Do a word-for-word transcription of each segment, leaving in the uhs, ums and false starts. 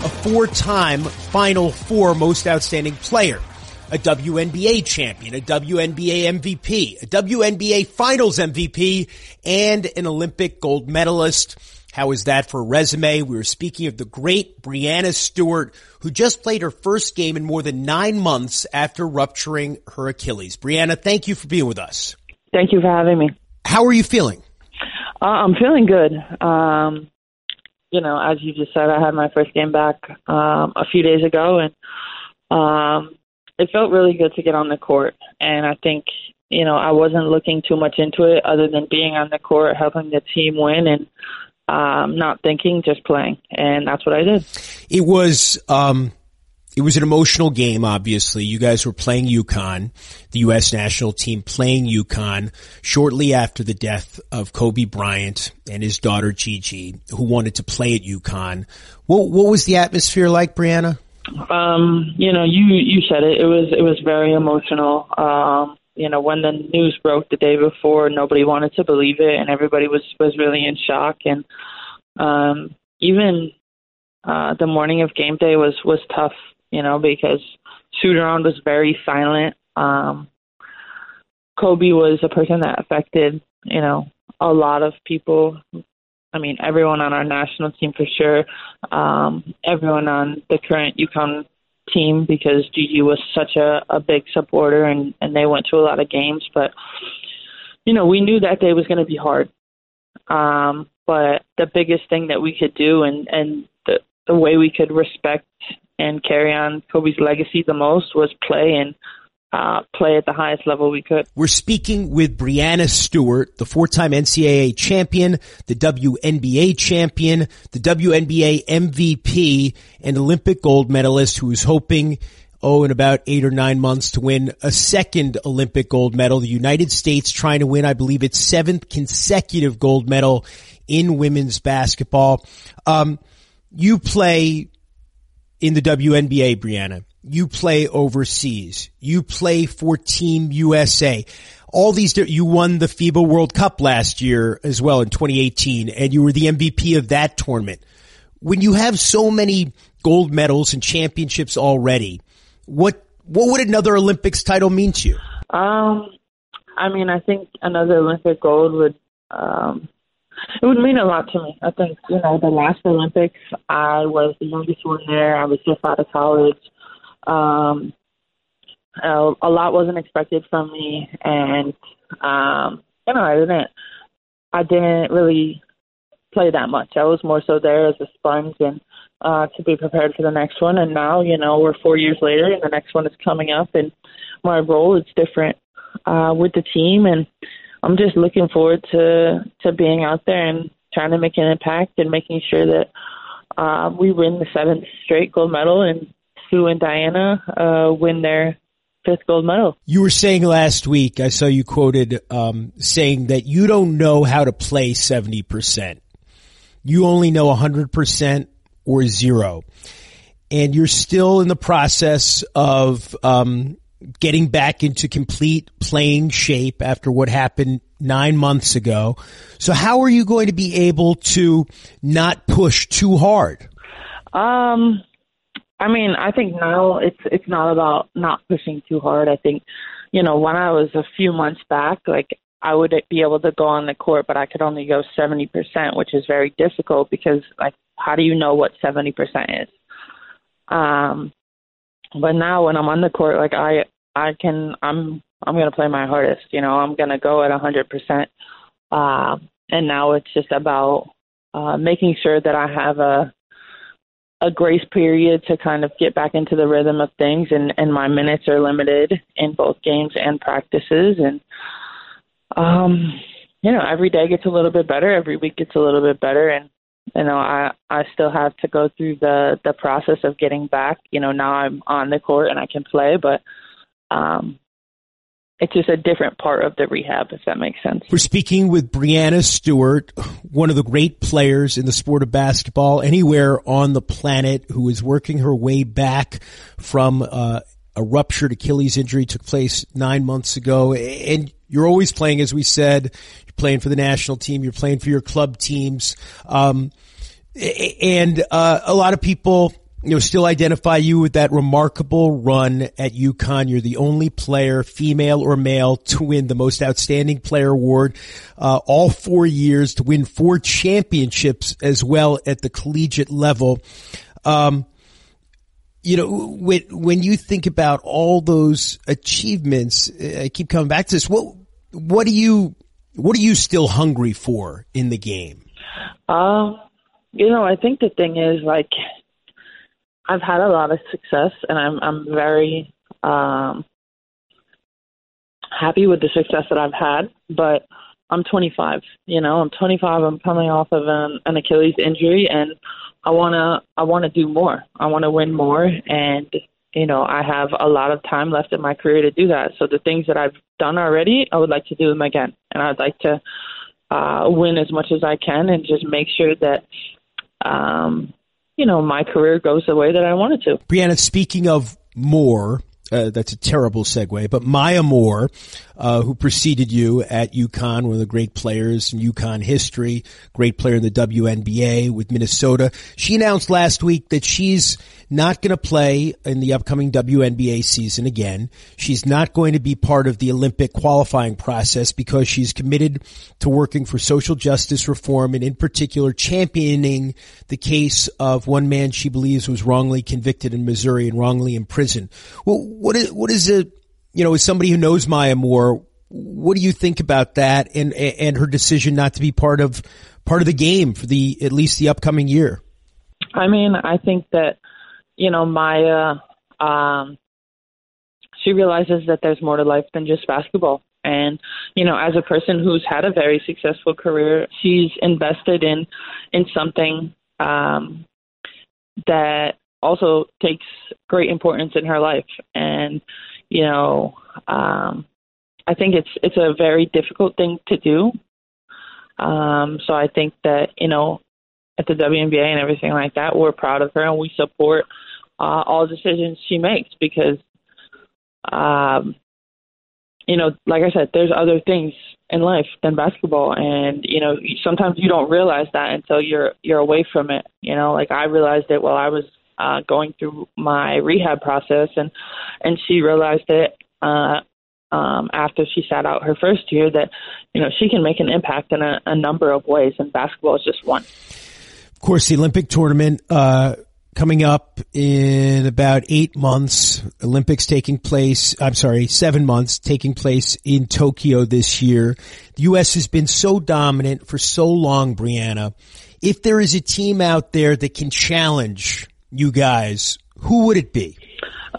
a four-time Final Four Most Outstanding Player, a W N B A champion, a W N B A M V P, a W N B A Finals M V P, and an Olympic gold medalist. How is that for a resume? We were speaking of the great Breanna Stewart, who just played her first game in more than nine months after rupturing her Achilles. Breanna, thank you for being with us. Thank you for having me. How are you feeling? Uh, I'm feeling good. Um, you know, as you just said, I had my first game back um, a few days ago, and um it felt really good to get on the court, and I think, you know, I wasn't looking too much into it other than being on the court, helping the team win, and um, not thinking, just playing, and that's what I did. It was um, it was an emotional game, obviously. You guys were playing UConn, the U S national team playing UConn, shortly after the death of Kobe Bryant and his daughter Gigi, who wanted to play at UConn. What, what was the atmosphere like, Breanna? Um, you know, you, you said it. It was it was very emotional. Um, you know, when the news broke the day before, nobody wanted to believe it, and everybody was, was really in shock. And um, even uh, the morning of game day was, was tough, you know, because shoot-around was very silent. Um, Kobe was a person that affected, you know, a lot of people. I mean, everyone on our national team for sure, um, everyone on the current UConn team, because Gigi was such a, a big supporter, and, and they went to a lot of games. But, you know, we knew that day was going to be hard. Um, but the biggest thing that we could do, and, and the, the way we could respect and carry on Kobe's legacy the most, was play and Uh, play at the highest level we could. We're speaking with Breanna Stewart, the four-time N C double A champion, the W N B A champion, the W N B A M V P, and Olympic gold medalist, who is hoping, oh, in about eight or nine months to win a second Olympic gold medal. The United States trying to win, I believe, its seventh consecutive gold medal in women's basketball. Um, you play in the W N B A, Breanna. You play overseas. You play for Team U S A. All these, you won the FIBA World Cup last year as well in twenty eighteen, and you were the M V P of that tournament. When you have so many gold medals and championships already, what what would another Olympics title mean to you? Um, I mean, I think another Olympic gold would um, it would mean a lot to me. I think, you know, the last Olympics, I was the youngest one there. I was just out of college. Um, a, a lot wasn't expected from me, and um, you know, I didn't, I didn't really play that much. I was more so there as a sponge and uh, to be prepared for the next one. And now, you know, we're four years later, and the next one is coming up, and my role is different uh, with the team, and I'm just looking forward to to being out there and trying to make an impact and making sure that uh, we win the seventh straight gold medal, and Sue and Diana uh, win their fifth gold medal. You were saying last week, I saw you quoted um, saying that you don't know how to play seventy percent. You only know one hundred percent or zero. And you're still in the process of um, getting back into complete playing shape after what happened nine months ago. So how are you going to be able to not push too hard? Um... I mean, I think now it's it's not about not pushing too hard. I think, you know, when I was a few months back, like, I would be able to go on the court, but I could only go seventy percent, which is very difficult because, like, how do you know what seventy percent is? Um, but now when I'm on the court, like, I I can I'm I'm gonna play my hardest. You know, I'm gonna go at one hundred percent. Uh, and now it's just about uh, making sure that I have a a grace period to kind of get back into the rhythm of things. And, and my minutes are limited in both games and practices. And, um, you know, every day gets a little bit better. Every week gets a little bit better. And you know, I, I still have to go through the, the process of getting back. You know, now I'm on the court and I can play, but um, it's just a different part of the rehab, if that makes sense. We're speaking with Breanna Stewart, one of the great players in the sport of basketball anywhere on the planet, who is working her way back from uh, a ruptured Achilles injury. Took place nine months ago, and you're always playing, as we said. You're playing for the national team. You're playing for your club teams. Um, and, uh, a lot of people, you know, still identify you with that remarkable run at UConn. You're the only player, female or male, to win the Most Outstanding Player award, uh, all four years, to win four championships as well at the collegiate level. Um, You know, when, when you think about all those achievements, I keep coming back to this. What, what do you, what are you still hungry for in the game? Um, uh, you know, I think the thing is, like, I've had a lot of success, and I'm, I'm very, um, happy with the success that I've had, but I'm twenty-five, you know, I'm twenty-five. I'm coming off of an, an Achilles injury, and I want to I want to do more. I want to win more. And, you know, I have a lot of time left in my career to do that. So the things that I've done already, I would like to do them again. And I'd like to uh, win as much as I can and just make sure that, um, you know, my career goes the way that I want it to. Breanna, speaking of more, uh, that's a terrible segue, but Maya Moore, uh, who preceded you at UConn, one of the great players in UConn history, great player in the W N B A with Minnesota. She announced last week that she's not going to play in the upcoming W N B A season again. She's not going to be part of the Olympic qualifying process because she's committed to working for social justice reform, and in particular championing the case of one man she believes was wrongly convicted in Missouri and wrongly imprisoned. Well, what is, what is it? You know, as somebody who knows Maya Moore, what do you think about that and and her decision not to be part of part of the game for the at least the upcoming year? I mean, I think that, you know, Maya, um, she realizes that there's more to life than just basketball. And, you know, as a person who's had a very successful career, she's invested in in something um, that also takes great importance in her life. And, you know, um, I think it's it's a very difficult thing to do. Um, so I think that, you know, at the W N B A and everything like that, we're proud of her and we support uh, all decisions she makes because, um, you know, like I said, there's other things in life than basketball. And, you know, sometimes you don't realize that until you're you're away from it. You know, like I realized it while I was Uh, going through my rehab process, and and she realized it uh, um, after she sat out her first year that, you know, she can make an impact in a, a number of ways, and basketball is just one. Of course, the Olympic tournament uh, coming up in about eight months. Olympics taking place, I'm sorry, seven months taking place in Tokyo this year. The U S has been so dominant for so long, Breanna. If there is a team out there that can challenge you guys, who would it be?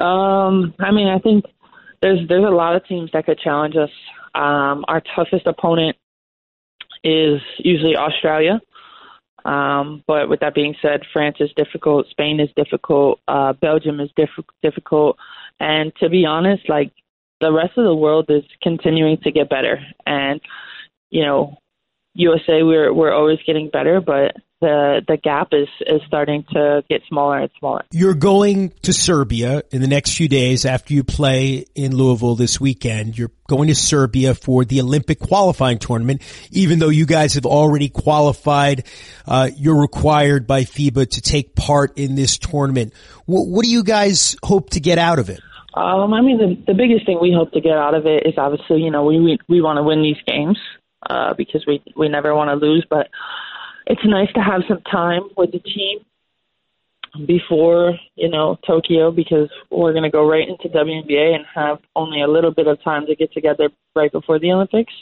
Um, I mean, I think there's there's a lot of teams that could challenge us. Um, our toughest opponent is usually Australia. Um, but with that being said, France is difficult. Spain is difficult. Uh, Belgium is diff- difficult. And to be honest, like, the rest of the world is continuing to get better. And, you know, U S A, we're we're always getting better, but the the gap is, is starting to get smaller and smaller. You're going to Serbia in the next few days after you play in Louisville this weekend. You're going to Serbia for the Olympic qualifying tournament. Even though you guys have already qualified, uh, you're required by FIBA to take part in this tournament. W- what do you guys hope to get out of it? Um, I mean, the, the biggest thing we hope to get out of it is obviously, you know, we, we, we want to win these games uh, because we, we never want to lose, but it's nice to have some time with the team before, you know, Tokyo, because we're going to go right into W N B A and have only a little bit of time to get together right before the Olympics.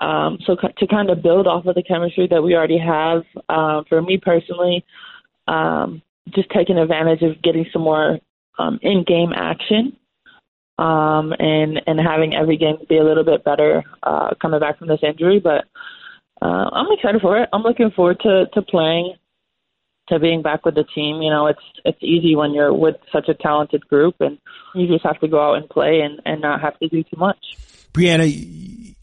Um, so to kind of build off of the chemistry that we already have, uh, for me personally, um, just taking advantage of getting some more um, in-game action um, and, and having every game be a little bit better uh, coming back from this injury. But Uh, I'm excited for it. I'm looking forward to, to playing. to being back with the team. You know, it's it's easy when you're with such a talented group, and you just have to go out and play and, and not have to do too much. Breanna,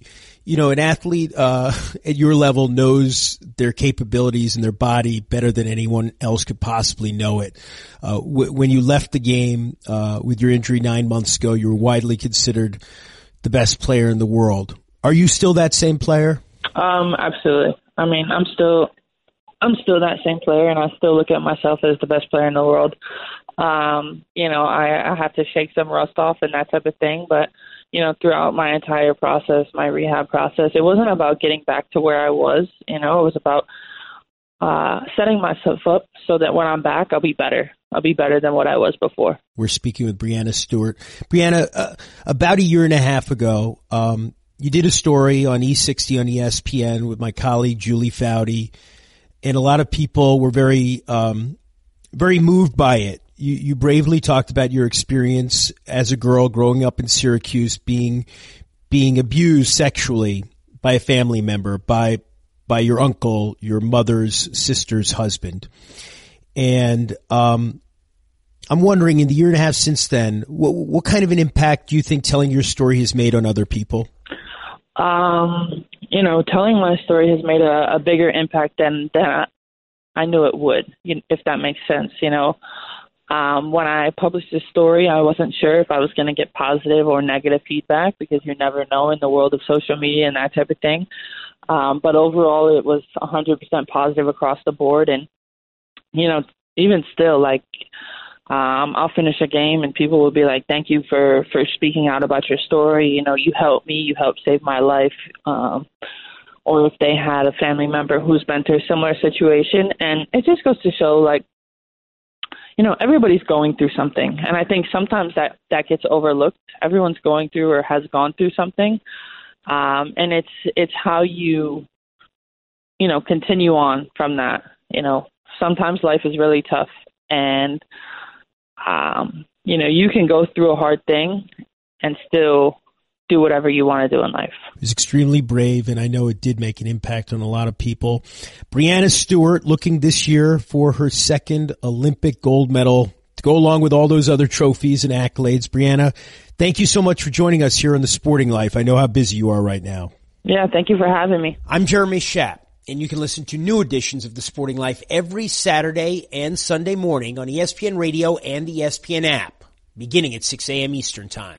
you know, an athlete uh, at your level knows their capabilities and their body better than anyone else could possibly know it. Uh, w- when you left the game uh, with your injury nine months ago, you were widely considered the best player in the world. Are you still that same player? Um, absolutely. I mean, I'm still... I'm still that same player, and I still look at myself as the best player in the world. Um, you know, I, I have to shake some rust off and that type of thing. But, you know, throughout my entire process, my rehab process, it wasn't about getting back to where I was. You know, it was about uh, setting myself up so that when I'm back, I'll be better. I'll be better than what I was before. We're speaking with Breanna Stewart. Breanna, uh, about a year and a half ago, um, you did a story on E sixty on E S P N with my colleague Julie Foudy. And a lot of people were very, um, very moved by it. You, you bravely talked about your experience as a girl growing up in Syracuse, being, being abused sexually by a family member, by, by your uncle, your mother's sister's husband. And, um, I'm wondering, in the year and a half since then, what, what kind of an impact do you think telling your story has made on other people? Um, you know, telling my story has made a, a bigger impact than, than I, I knew it would, if that makes sense. You know, um, when I published this story, I wasn't sure if I was going to get positive or negative feedback, because you never know in the world of social media and that type of thing. Um, but overall, it was one hundred percent positive across the board. And, you know, even still, like, Um, I'll finish a game and people will be like, thank you for, for speaking out about your story. You know, you helped me, you helped save my life. Um, or if they had a family member who's been through a similar situation. And it just goes to show, like, you know, everybody's going through something. And I think sometimes that, that gets overlooked. Everyone's going through or has gone through something. Um, and it's, it's how you, you know, continue on from that. You know, sometimes life is really tough, and Um, you know, you can go through a hard thing and still do whatever you want to do in life. It was extremely brave, and I know it did make an impact on a lot of people. Breanna Stewart, looking this year for her second Olympic gold medal, to go along with all those other trophies and accolades. Breanna, thank you so much for joining us here on The Sporting Life. I know how busy you are right now. Yeah, thank you for having me. I'm Jeremy Schaap, and you can listen to new editions of The Sporting Life every Saturday and Sunday morning on E S P N Radio and the E S P N app, beginning at six a.m. Eastern Time.